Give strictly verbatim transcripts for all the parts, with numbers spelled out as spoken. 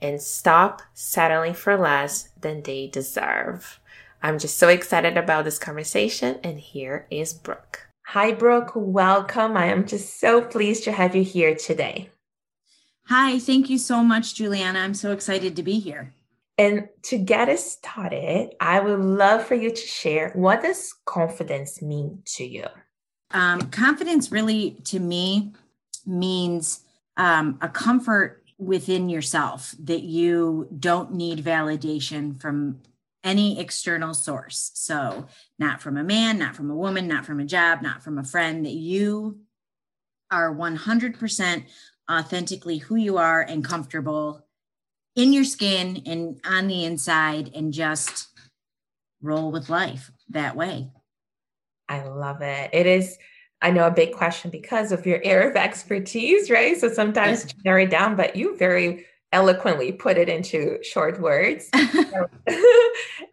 and stop settling for less than they deserve. I'm just so excited about this conversation, and here is Brooke. Hi, Brooke. Welcome. I am just so pleased to have you here today. Hi, thank you so much, Juliana. I'm so excited to be here. And to get us started, I would love for you to share, what does confidence mean to you? Um, confidence really, to me, means um, a comfort within yourself that you don't need validation from any external source. So not from a man, not from a woman, not from a job, not from a friend, that you are one hundred percent authentically who you are and comfortable in your skin and on the inside, and just roll with life that way. I love it. It is, I know, a big question because of your area of expertise, right? So sometimes yes. narrow it down, but you very eloquently put it into short words.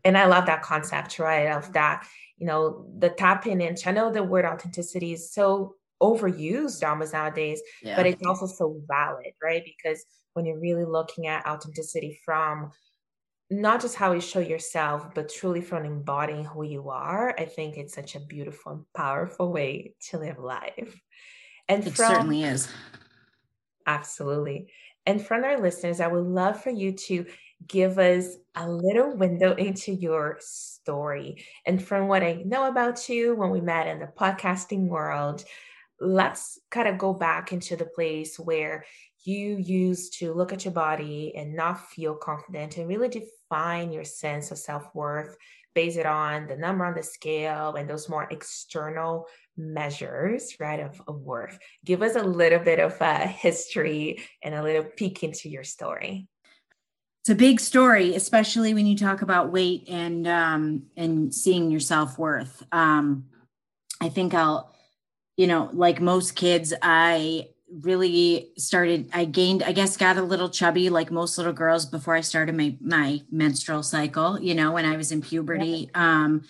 And I love that concept, right? Of that, you know, the tapping into, I know the word authenticity is so overused almost nowadays, yeah. but it's also so valid, right? Because when you're really looking at authenticity from not just how you show yourself, but truly from embodying who you are, I think it's such a beautiful and powerful way to live life. And it from, certainly is. Absolutely. And from our listeners, I would love for you to give us a little window into your story. And from what I know about you, when we met in the podcasting world, let's kind of go back into the place where you used to look at your body and not feel confident and really define your sense of self-worth, base it on the number on the scale and those more external measures, right, of, of worth. Give us a little bit of a history and a little peek into your story. It's a big story, especially when you talk about weight and um, and seeing your self-worth. Um, I think I'll, you know, like most kids, I really started, I gained, I guess, got a little chubby like most little girls before I started my, my menstrual cycle, you know, when I was in puberty, um,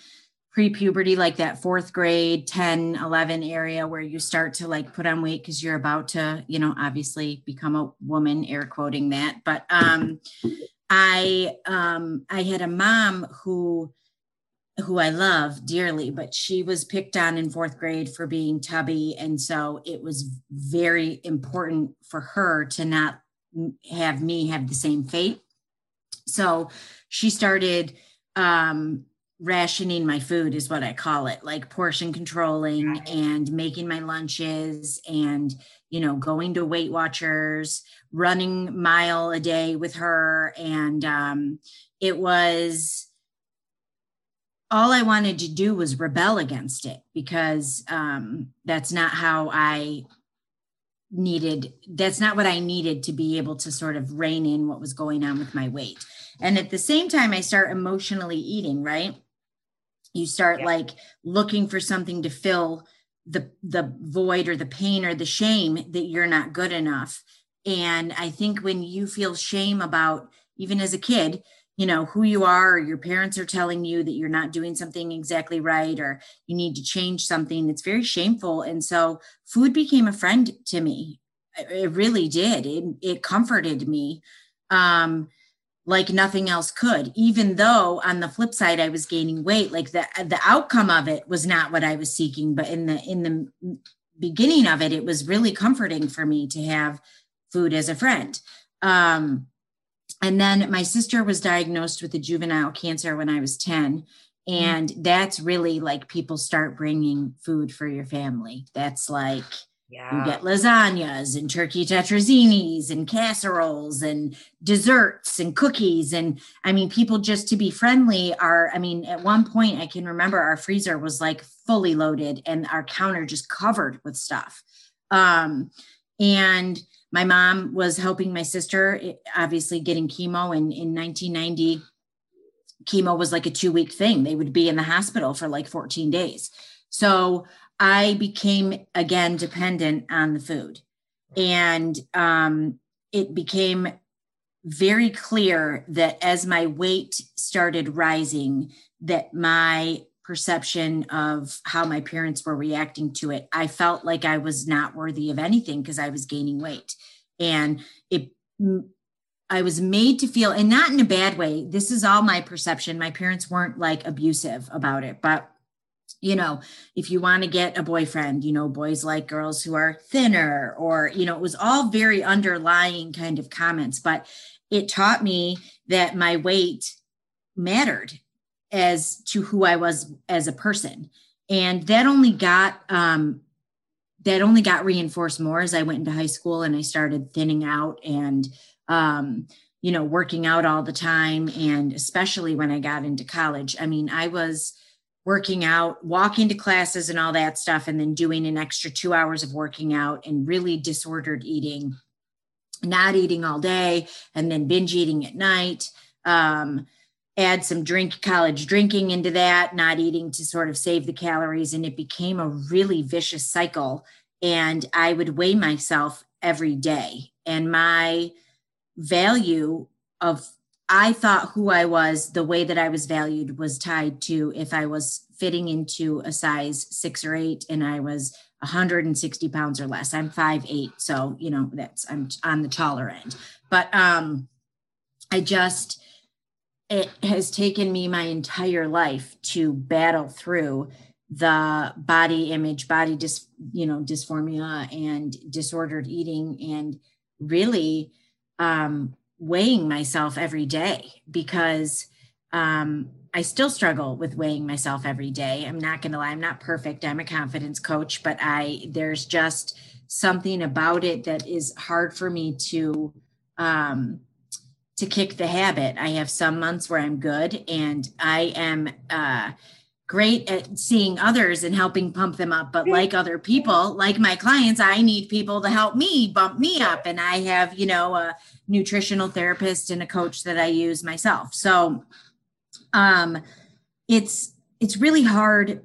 pre-puberty, like that fourth grade, ten, eleven area where you start to like put on weight because you're about to, you know, obviously become a woman, air quoting that. But um, I, um, I had a mom who, who I love dearly, but she was picked on in fourth grade for being tubby. And so it was very important for her to not have me have the same fate. So she started um, rationing my food is what I call it, like portion controlling and making my lunches and, you know, going to Weight Watchers, running a mile a day with her. And um, it was, all I wanted to do was rebel against it because um, that's not how I needed. That's not what I needed to be able to sort of rein in what was going on with my weight. And at the same time, I start emotionally eating, right? You start yeah. like looking for something to fill the, the void or the pain or the shame that you're not good enough. And I think when you feel shame about, even as a kid, you know, who you are, or your parents are telling you that you're not doing something exactly right, or you need to change something. It's very shameful. And so food became a friend to me. It really did. It, it comforted me um, like nothing else could, even though on the flip side, I was gaining weight. Like the the outcome of it was not what I was seeking, but in the, in the beginning of it, it was really comforting for me to have food as a friend. Um, And then my sister was diagnosed with a juvenile cancer when I was ten. And that's really like people start bringing food for your family. That's like yeah. you get lasagnas and turkey tetrazzini's and casseroles and desserts and cookies. And I mean, people just to be friendly are, I mean, at one point I can remember our freezer was like fully loaded and our counter just covered with stuff. Um, and my mom was helping my sister, obviously getting chemo. And in nineteen ninety, chemo was like a two week thing. They would be in the hospital for like fourteen days. So I became, again, dependent on the food. And um, it became very clear that as my weight started rising, that my perception of how my parents were reacting to it. I felt like I was not worthy of anything because I was gaining weight. And it, I was made to feel, and not in a bad way, this is all my perception. My parents weren't like abusive about it, but you know, if you want to get a boyfriend, you know, boys like girls who are thinner or, you know, it was all very underlying kind of comments, but it taught me that my weight mattered as to who I was as a person. And that only got, um, that only got reinforced more as I went into high school and I started thinning out and, um, you know, working out all the time. And especially when I got into college, I mean, I was working out, walking to classes and all that stuff, and then doing an extra two hours of working out and really disordered eating, not eating all day and then binge eating at night. Um, add some drink, college drinking into that, not eating to sort of save the calories. And it became a really vicious cycle. And I would weigh myself every day. And my value of, I thought who I was, the way that I was valued was tied to if I was fitting into a size six or eight and I was one hundred sixty pounds or less. I'm five eight. So, you know, that's, I'm on the taller end. But um, I just... it has taken me my entire life to battle through the body image, body dis, you know, dysphoria and disordered eating, and really um, weighing myself every day because um, I still struggle with weighing myself every day. I'm not going to lie. I'm not perfect. I'm a confidence coach, but I, there's just something about it that is hard for me to, um, to kick the habit. I have some months where I'm good and I am, uh, great at seeing others and helping pump them up. But like other people, like my clients, I need people to help me bump me up. And I have, you know, a nutritional therapist and a coach that I use myself. So, um, it's, it's really hard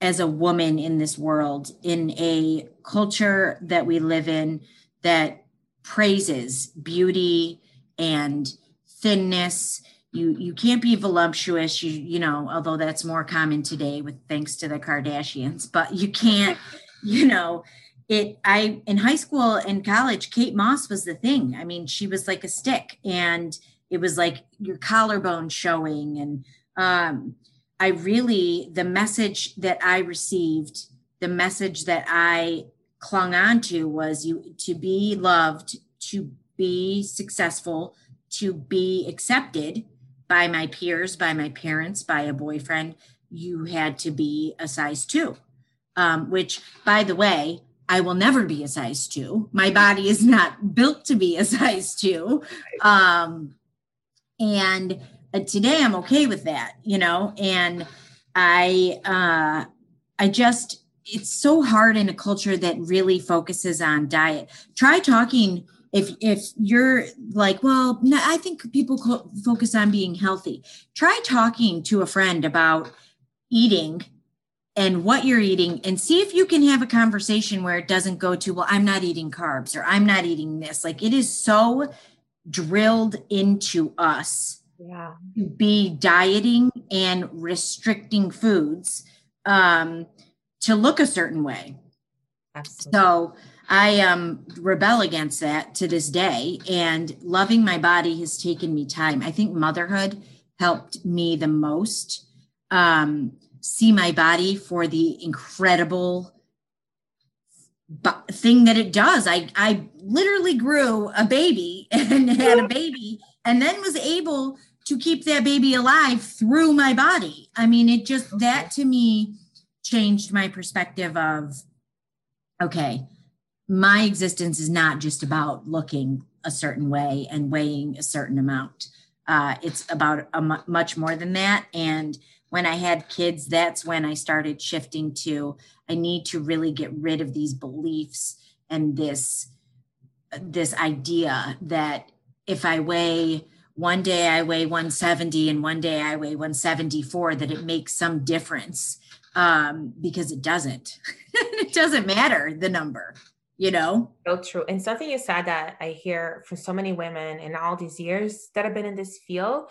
as a woman in this world, in a culture that we live in that praises beauty and thinness. You you can't be voluptuous, you you know, although that's more common today with thanks to the Kardashians, but you can't, you know, it, I, in high school and college, Kate Moss was the thing. I mean, she was like a stick and it was like your collarbone showing. And um, I really, the message that I received, the message that I clung on to was you to be loved, to be successful, to be accepted by my peers, by my parents, by a boyfriend, you had to be a size two, um, which, by the way, I will never be a size two. My body is not built to be a size two. Um, and uh, today I'm okay with that, you know, and I, uh, I just, it's so hard in a culture that really focuses on diet. Try talking If if you're like, well, no, I think people co- focus on being healthy. Try talking to a friend about eating and what you're eating and see if you can have a conversation where it doesn't go to, well, I'm not eating carbs or I'm not eating this. Like it is so drilled into us yeah. to be dieting and restricting foods um, to look a certain way. Absolutely. So I um, rebel against that to this day, and loving my body has taken me time. I think motherhood helped me the most um, see my body for the incredible b- thing that it does. I, I literally grew a baby and had a baby and then was able to keep that baby alive through my body. I mean, it just, that to me changed my perspective of, okay, my existence is not just about looking a certain way and weighing a certain amount. Uh, it's about a mu- much more than that. And when I had kids, that's when I started shifting to, I need to really get rid of these beliefs and this, this idea that if I weigh one day, I weigh one seventy and one day I weigh one seventy-four, that it makes some difference um, because it doesn't, it doesn't matter the number. You know? So true. And something you said that I hear from so many women in all these years that have been in this field,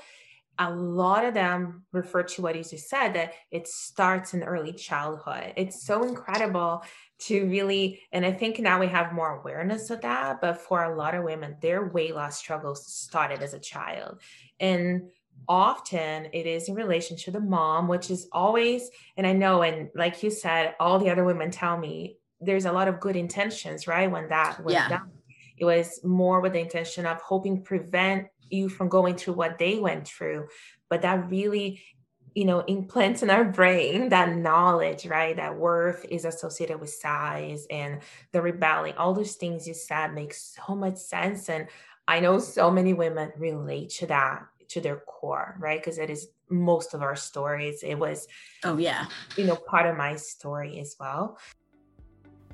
a lot of them refer to what you just said, that it starts in early childhood. It's so incredible to really, and I think now we have more awareness of that, but for a lot of women, their weight loss struggles started as a child. And often it is in relation to the mom, which is always, and I know, and like you said, all the other women tell me, there's a lot of good intentions, right? When that was yeah. done, it was more with the intention of hoping prevent you from going through what they went through, but that really, you know, implants in our brain, that knowledge, right? That worth is associated with size and the rebelling, all those things you said make so much sense. And I know so many women relate to that to their core, right? Because it is most of our stories. It was, oh yeah, you know, part of my story as well.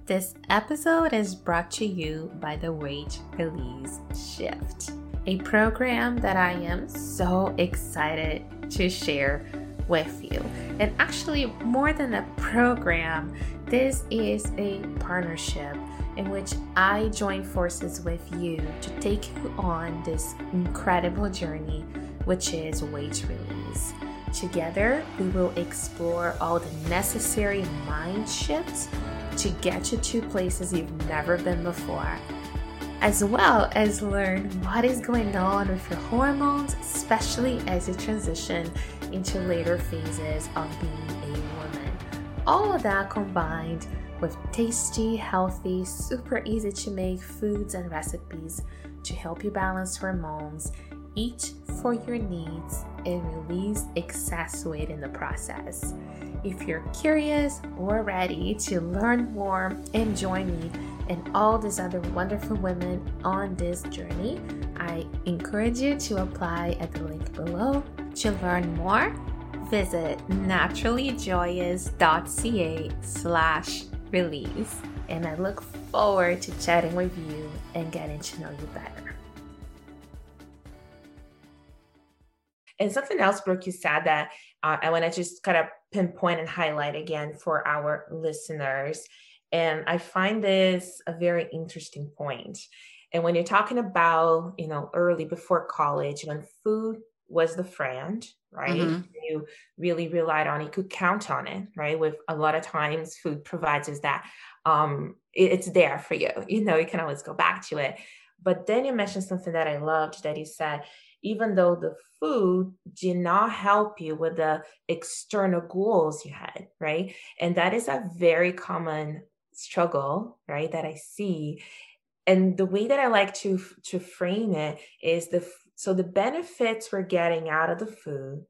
This episode is brought to you by the Weight Release Shift, a program that I am so excited to share with you. And actually, more than a program, this is a partnership in which I join forces with you to take you on this incredible journey, which is weight release. Together, we will explore all the necessary mind shifts to get you to places you've never been before, as well as learn what is going on with your hormones, especially as you transition into later phases of being a woman. All of that combined with tasty, healthy, super easy to make foods and recipes to help you balance hormones, each for your needs, and release excess weight in the process. If you're curious or ready to learn more and join me and all these other wonderful women on this journey, I encourage you to apply at the link below. To learn more, visit naturally joyous dot c a slash release. And I look forward to chatting with you and getting to know you better. And something else, Brooke, you said that uh, I want to just kind of pinpoint and highlight again for our listeners. And I find this a very interesting point. And when you're talking about, you know, early before college, when food was the friend, right? Mm-hmm. You really relied on it, you could count on it, right? With a lot of times food provides us that um, it, it's there for you. You know, you can always go back to it. But then you mentioned something that I loved that you said, even though the food did not help you with the external goals you had, right? And that is a very common struggle, right, that I see. And the way that I like to, to frame it is the, so the benefits we're getting out of the food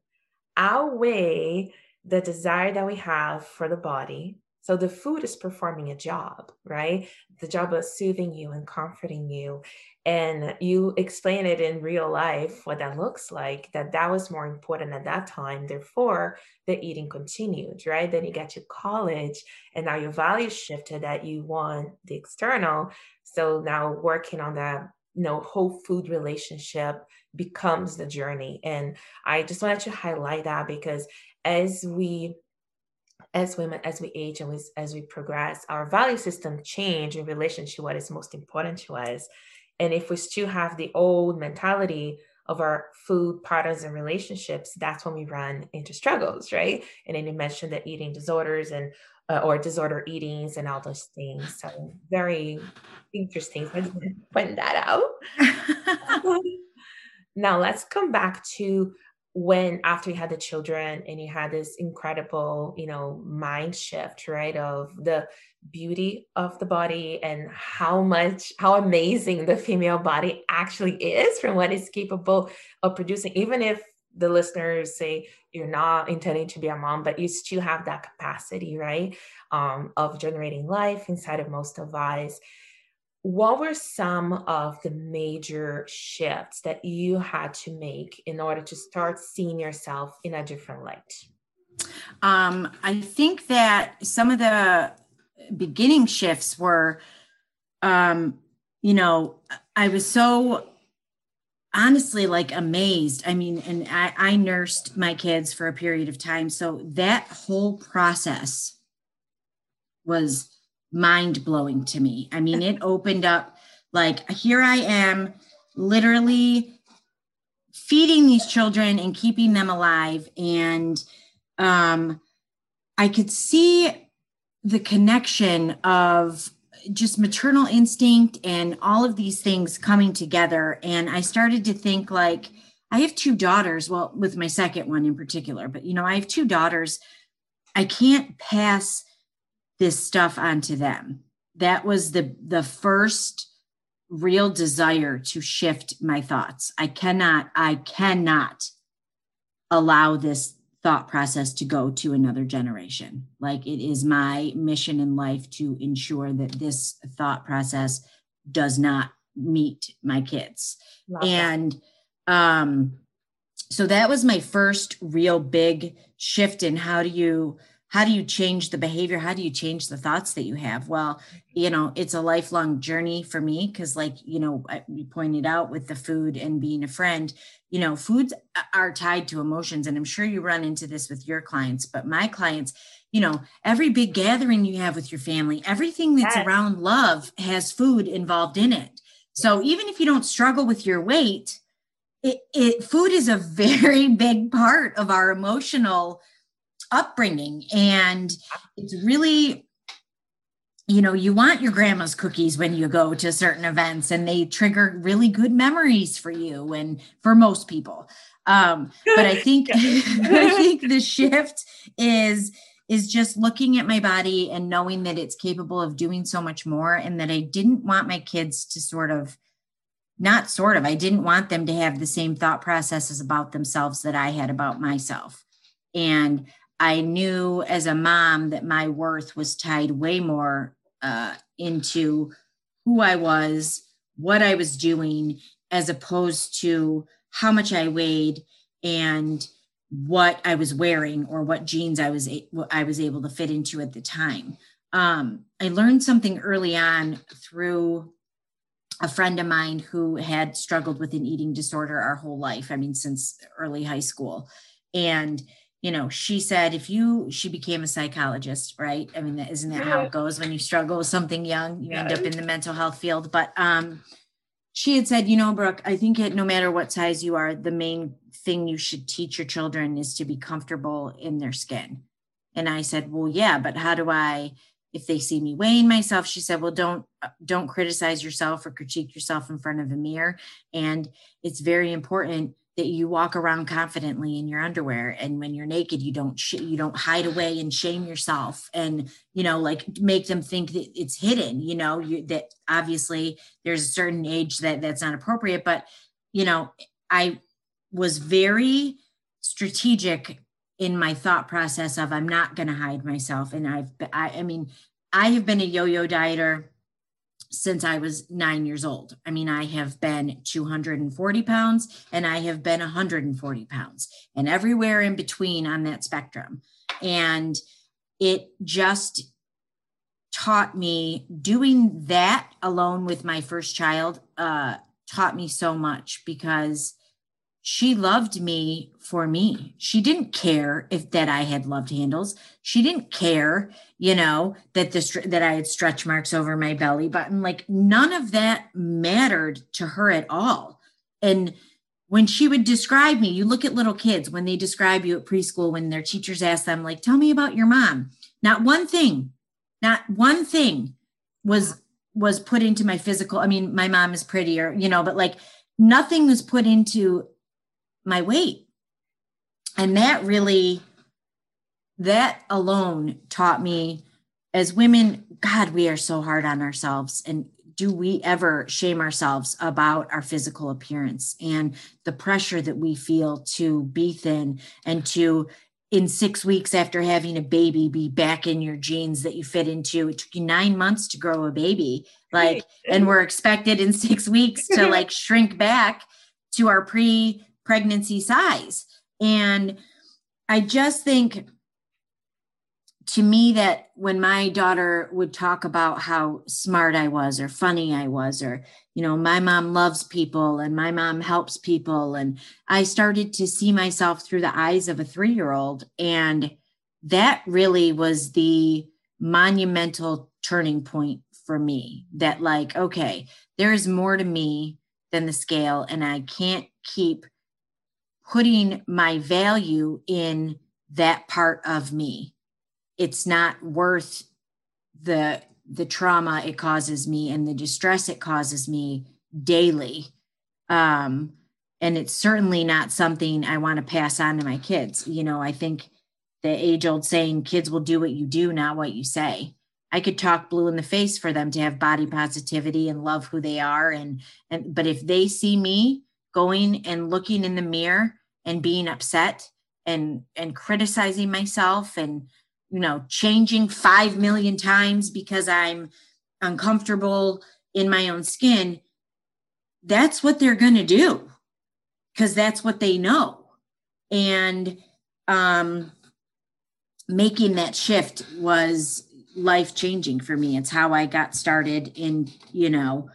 outweigh the desire that we have for the body. So the food is performing a job, right? The job of soothing you and comforting you. And you explain it in real life, what that looks like, that that was more important at that time. Therefore, the eating continued, right? Then you get to college and now your values shifted that you want the external. So now working on that, you know, whole food relationship becomes the journey. And I just wanted to highlight that because as we As women, as we age and we, as we progress, our value system change in relation to what is most important to us. And if we still have the old mentality of our food patterns and relationships, that's when we run into struggles, right? And then you mentioned the eating disorders and uh, or disorder eatings and all those things. So very interesting. I just want to point that out. Now let's come back to when after you had the children and you had this incredible, you know, mind shift, right, of the beauty of the body and how much, how amazing the female body actually is from what it's capable of producing, even if the listeners say you're not intending to be a mom, but you still have that capacity, right, um, of generating life inside of most of us. What were some of the major shifts that you had to make in order to start seeing yourself in a different light? Um, I think that some of the beginning shifts were, um, you know, I was so honestly like amazed. I mean, and I, I nursed my kids for a period of time. So that whole process was mind-blowing to me. I mean, it opened up like, here I am literally feeding these children and keeping them alive. And um, I could see the connection of just maternal instinct and all of these things coming together. And I started to think like, I have two daughters, well, with my second one in particular, but you know, I have two daughters. I can't pass this stuff onto them. That was the, the first real desire to shift my thoughts. I cannot, I cannot allow this thought process to go to another generation. Like, it is my mission in life to ensure that this thought process does not meet my kids. Love and, that. um, so that was my first real big shift in how do you, How do you change the behavior? How do you change the thoughts that you have? Well, you know, it's a lifelong journey for me because, like, you know, we pointed out with the food and being a friend, you know, foods are tied to emotions. And I'm sure you run into this with your clients, but my clients, you know, every big gathering you have with your family, everything that's yes. around love has food involved in it. So even if you don't struggle with your weight, it, it food is a very big part of our emotional upbringing. And it's really, you know, you want your grandma's cookies when you go to certain events, and they trigger really good memories for you and for most people. Um, but I think I think the shift is is just looking at my body and knowing that it's capable of doing so much more, and that I didn't want my kids to sort of not sort of, I didn't want them to have the same thought processes about themselves that I had about myself. And I knew as a mom that my worth was tied way more uh, into who I was, what I was doing, as opposed to how much I weighed and what I was wearing or what jeans I was, a- I was able to fit into at the time. Um, I learned something early on through a friend of mine who had struggled with an eating disorder our whole life. I mean, since early high school. And, you know, she said, if you, she became a psychologist, right? I mean, isn't that how it goes when you struggle with something young, you end up in the mental health field. But um, she had said, you know, Brooke, I think it, no matter what size you are, the main thing you should teach your children is to be comfortable in their skin. And I said, well, yeah, but how do I, if they see me weighing myself? She said, well, don't, don't criticize yourself or critique yourself in front of a mirror. And it's very important that you walk around confidently in your underwear. And when you're naked, you don't, sh- you don't hide away and shame yourself and, you know, like make them think that it's hidden, you know, you, that obviously there's a certain age that that's not appropriate, but, you know, I was very strategic in my thought process of, I'm not going to hide myself. And I've, I, I mean, I have been a yo-yo dieter since I was nine years old. I mean, I have been two hundred forty pounds and I have been one hundred forty pounds and everywhere in between on that spectrum. And it just taught me, doing that alone with my first child, uh, taught me so much, because she loved me for me. She didn't care if that I had loved handles. She didn't care, you know, that the, that I had stretch marks over my belly button. Like, none of that mattered to her at all. And when she would describe me, you look at little kids, when they describe you at preschool, when their teachers ask them, like, tell me about your mom. Not one thing, not one thing was, was put into my physical. I mean, my mom is prettier, you know, but like nothing was put into my weight. And that really, that alone taught me, as women, God, we are so hard on ourselves. And do we ever shame ourselves about our physical appearance and the pressure that we feel to be thin and to, in six weeks after having a baby, be back in your jeans that you fit into. It took you nine months to grow a baby. Like, and we're expected in six weeks to like shrink back to our pre pregnancy size. And I just think, to me, that when my daughter would talk about how smart I was or funny I was, or, you know, my mom loves people and my mom helps people. And I started to see myself through the eyes of a three-year-old. And that really was the monumental turning point for me, that like, okay, there is more to me than the scale, and I can't keep putting my value in that part of me. It's not worth the, the trauma it causes me and the distress it causes me daily. Um, and it's certainly not something I want to pass on to my kids. You know, I think the age old saying, kids will do what you do, not what you say. I could talk blue in the face for them to have body positivity and love who they are. And, and, but if they see me going and looking in the mirror and being upset and, and criticizing myself and, you know, changing five million times because I'm uncomfortable in my own skin, that's what they're going to do, because that's what they know. And um, making that shift was life-changing for me. It's how I got started in, you know,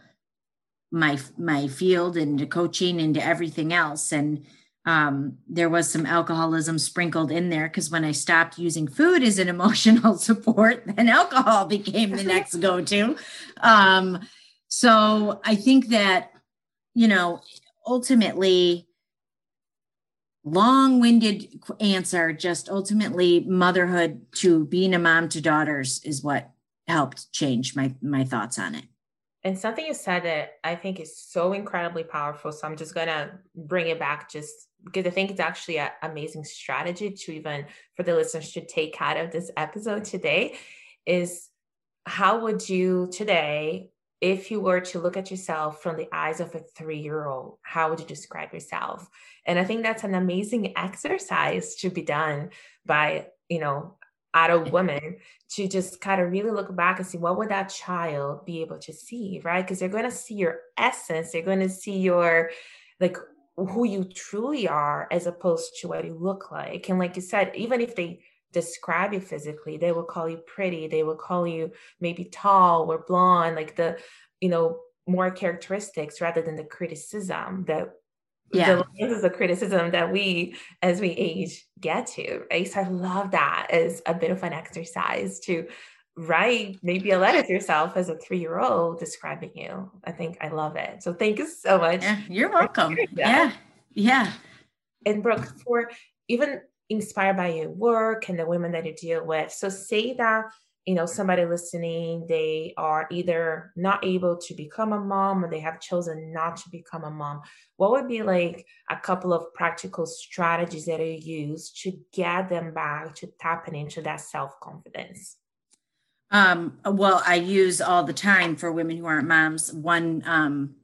my, my field, into coaching, into everything else. And um, there was some alcoholism sprinkled in there, because when I stopped using food as an emotional support, then alcohol became the next go-to. Um, so I think that, you know, ultimately, long-winded answer, just ultimately motherhood, to being a mom to daughters, is what helped change my, my thoughts on it. And something you said that I think is so incredibly powerful. So I'm just going to bring it back, just because I think it's actually an amazing strategy to, even for the listeners to take out of this episode today, is how would you today if you were to look at yourself from the eyes of a three-year-old, how would you describe yourself? And I think that's an amazing exercise to be done by, you know, adult women, to just kind of really look back and see, what would that child be able to see, right? Because they're going to see your essence. They're going to see your, like, who you truly are, as opposed to what you look like. And like you said, even if they describe you physically, they will call you pretty, they will call you maybe tall or blonde, like the, you know, more characteristics rather than the criticism that, yeah, this is a criticism that we, as we age, get to, right? So I love that as a bit of an exercise to write maybe a letter to yourself as a three-year-old describing you. I think I love it. So thank you so much. Yeah, you're welcome. Yeah. Yeah. And Brooke, for even inspired by your work and the women that you deal with. So say that, you know, somebody listening, they are either not able to become a mom or they have chosen not to become a mom. What would be like a couple of practical strategies that you use to get them back to tapping into that self-confidence? Um, well, I use all the time for women who aren't moms. One um,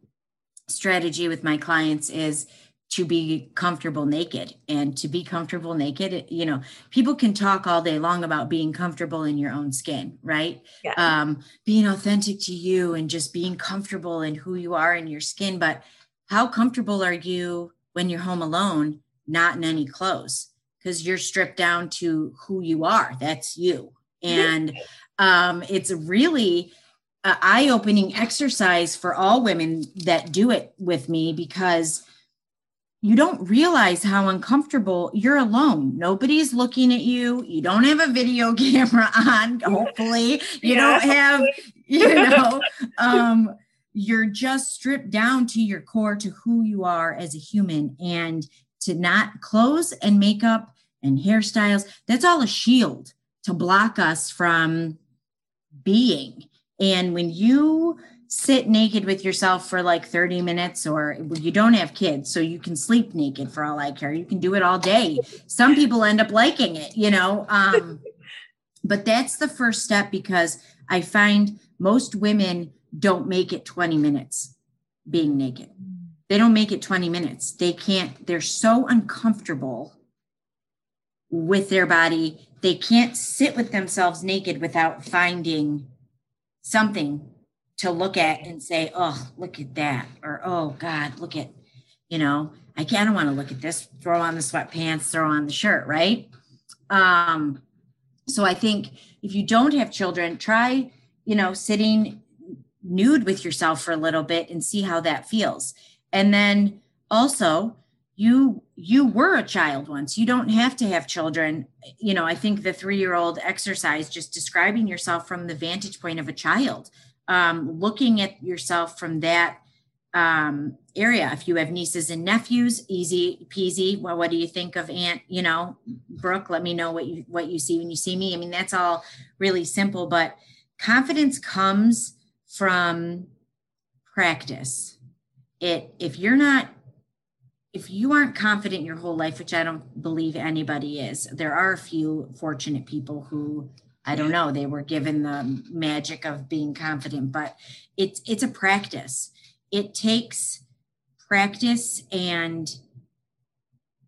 strategy with my clients is to be comfortable naked, and to be comfortable naked, you know, people can talk all day long about being comfortable in your own skin, right? Yeah. Um, being authentic to you and just being comfortable in who you are in your skin. But how comfortable are you when you're home alone, not in any clothes? Because you're stripped down to who you are. That's you. And um, it's really an eye-opening exercise for all women that do it with me, because you don't realize how uncomfortable you're alone. Nobody's looking at you. You don't have a video camera on. Hopefully you yeah. don't have, you know, um, you're just stripped down to your core, to who you are as a human, and to not clothes and makeup and hairstyles. That's all a shield to block us from being. And when you sit naked with yourself for like thirty minutes, or you don't have kids, so you can sleep naked for all I care. You can do it all day. Some people end up liking it, you know, um, but that's the first step, because I find most women don't make it twenty minutes being naked. They don't make it twenty minutes. They can't, they're so uncomfortable with their body. They can't sit with themselves naked without finding something to look at and say, oh, look at that. Or, oh God, look at, you know, I can't want to look at this, throw on the sweatpants, throw on the shirt. Right. Um, so I think if you don't have children, try, you know, sitting nude with yourself for a little bit and see how that feels. And then also you, you were a child once. You don't have to have children. You know, I think the three-year-old exercise, just describing yourself from the vantage point of a child, Um, looking at yourself from that um, area. If you have nieces and nephews, easy peasy. Well, what do you think of Aunt, you know, Brooke? Let me know what you, what you see when you see me. I mean, that's all really simple, but confidence comes from practice. It, if you're not, if you aren't confident your whole life, which I don't believe anybody is, there are a few fortunate people who, I don't know, they were given the magic of being confident, but it's, it's a practice. It takes practice and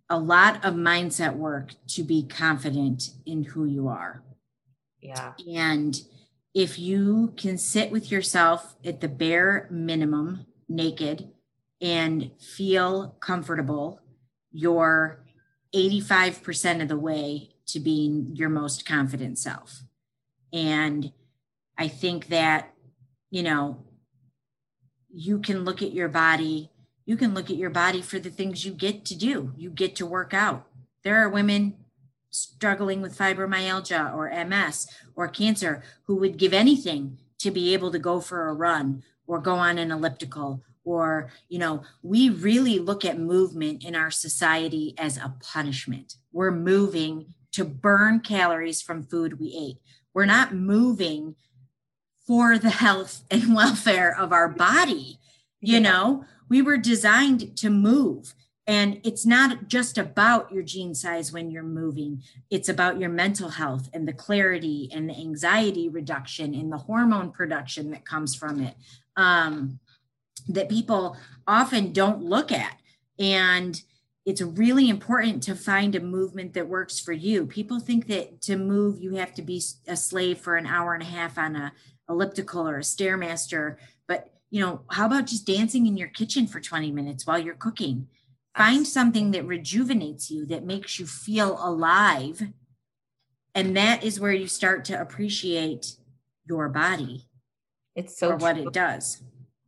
a lot of mindset work to be confident in who you are. Yeah. And if you can sit with yourself at the bare minimum naked and feel comfortable, you're eighty-five percent of the way to being your most confident self. And I think that, you know, you can look at your body, you can look at your body for the things you get to do. You get to work out. There are women struggling with fibromyalgia or M S or cancer who would give anything to be able to go for a run or go on an elliptical, or, you know, we really look at movement in our society as a punishment. We're moving to burn calories from food we ate. We're not moving for the health and welfare of our body. You know, we were designed to move. And it's not just about your gene size when you're moving. It's about your mental health and the clarity and the anxiety reduction and the hormone production that comes from it. um, that people often don't look at. And it's really important to find a movement that works for you. People think that to move, you have to be a slave for an hour and a half on a elliptical or a Stairmaster. But, you know, how about just dancing in your kitchen for twenty minutes while you're cooking? Find something that rejuvenates you, that makes you feel alive. And that is where you start to appreciate your body. It's so for what it does.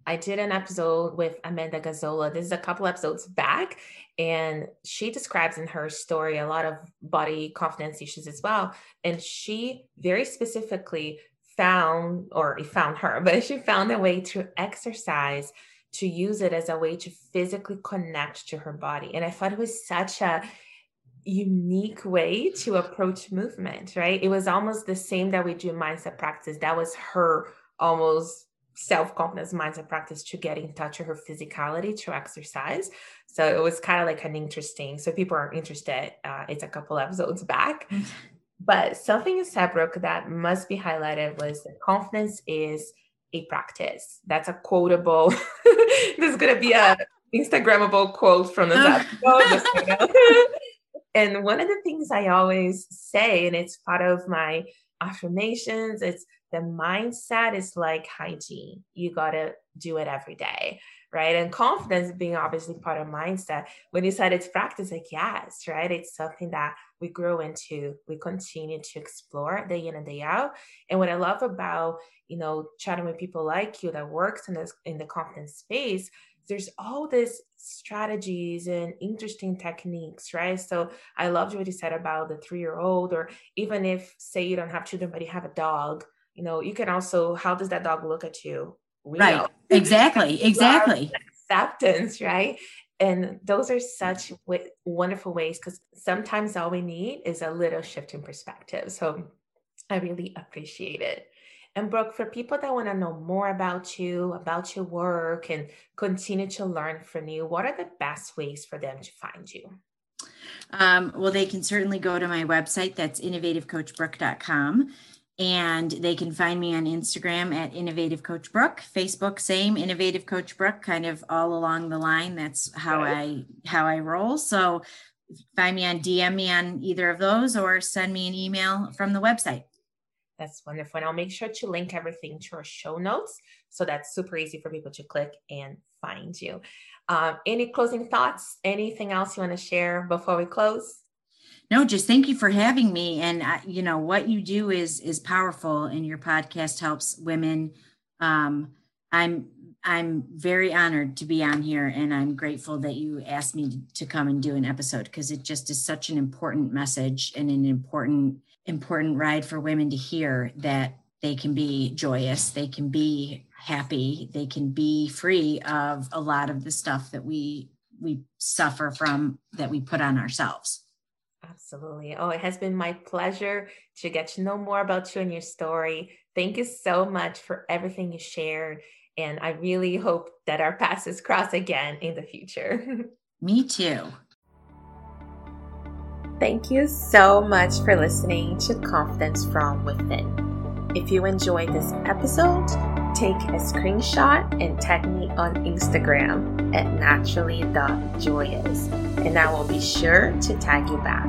I did an episode with Amanda Gazzola. This is a couple episodes back, and she describes in her story a lot of body confidence issues as well. And she very specifically found, or found her, but she found a way to exercise, to use it as a way to physically connect to her body. And I thought it was such a unique way to approach movement, right? It was almost the same that we do mindset practice. That was her almost self-confidence mindset practice, to get in touch with her physicality to exercise. So it was kind of like an interesting, so people are interested, uh, it's a couple episodes back, but something you said, Brooke, that must be highlighted was that confidence is a practice. That's a quotable, there's going to be a Instagrammable quote from this episode. And one of the things I always say, and it's part of my affirmations, it's the mindset is like hygiene. You got to do it every day, right? And confidence being obviously part of mindset. When you said it's practice, like, yes, right? It's something that we grow into, we continue to explore day in and day out. And what I love about, you know, chatting with people like you that works in this, in the confidence space, there's all these strategies and interesting techniques, right? So I loved what you said about the three-year-old, or even if, say, you don't have children, but you have a dog, you know, you can also, how does that dog look at you? We right. Know. Exactly. Exactly. Acceptance, right? And those are such w- wonderful ways, because sometimes all we need is a little shift in perspective. So I really appreciate it. And Brooke, for people that want to know more about you, about your work, and continue to learn from you, what are the best ways for them to find you? Um, well, they can certainly go to my website. That's innovative coach brooke dot com. And they can find me on Instagram at Innovative Coach Brooke, Facebook, same, Innovative Coach Brooke, kind of all along the line. That's how right. I how I roll. So find me on, D M me on either of those, or send me an email from the website. That's wonderful. And I'll make sure to link everything to our show notes. So that's super easy for people to click and find you. Um, any closing thoughts? Anything else you want to share before we close? No, just thank you for having me. And I, you know, what you do is, is powerful, and your podcast helps women. Um, I'm, I'm very honored to be on here, and I'm grateful that you asked me to come and do an episode, because it just is such an important message and an important, important ride for women to hear, that they can be joyous. They can be happy. They can be free of a lot of the stuff that we, we suffer from, that we put on ourselves. Absolutely. Oh, it has been my pleasure to get to know more about you and your story. Thank you so much for everything you shared. And I really hope that our paths cross again in the future. Me too. Thank you so much for listening to Confidence From Within. If you enjoyed this episode, take a screenshot and tag me on Instagram at naturally dot joyous, and I will be sure to tag you back.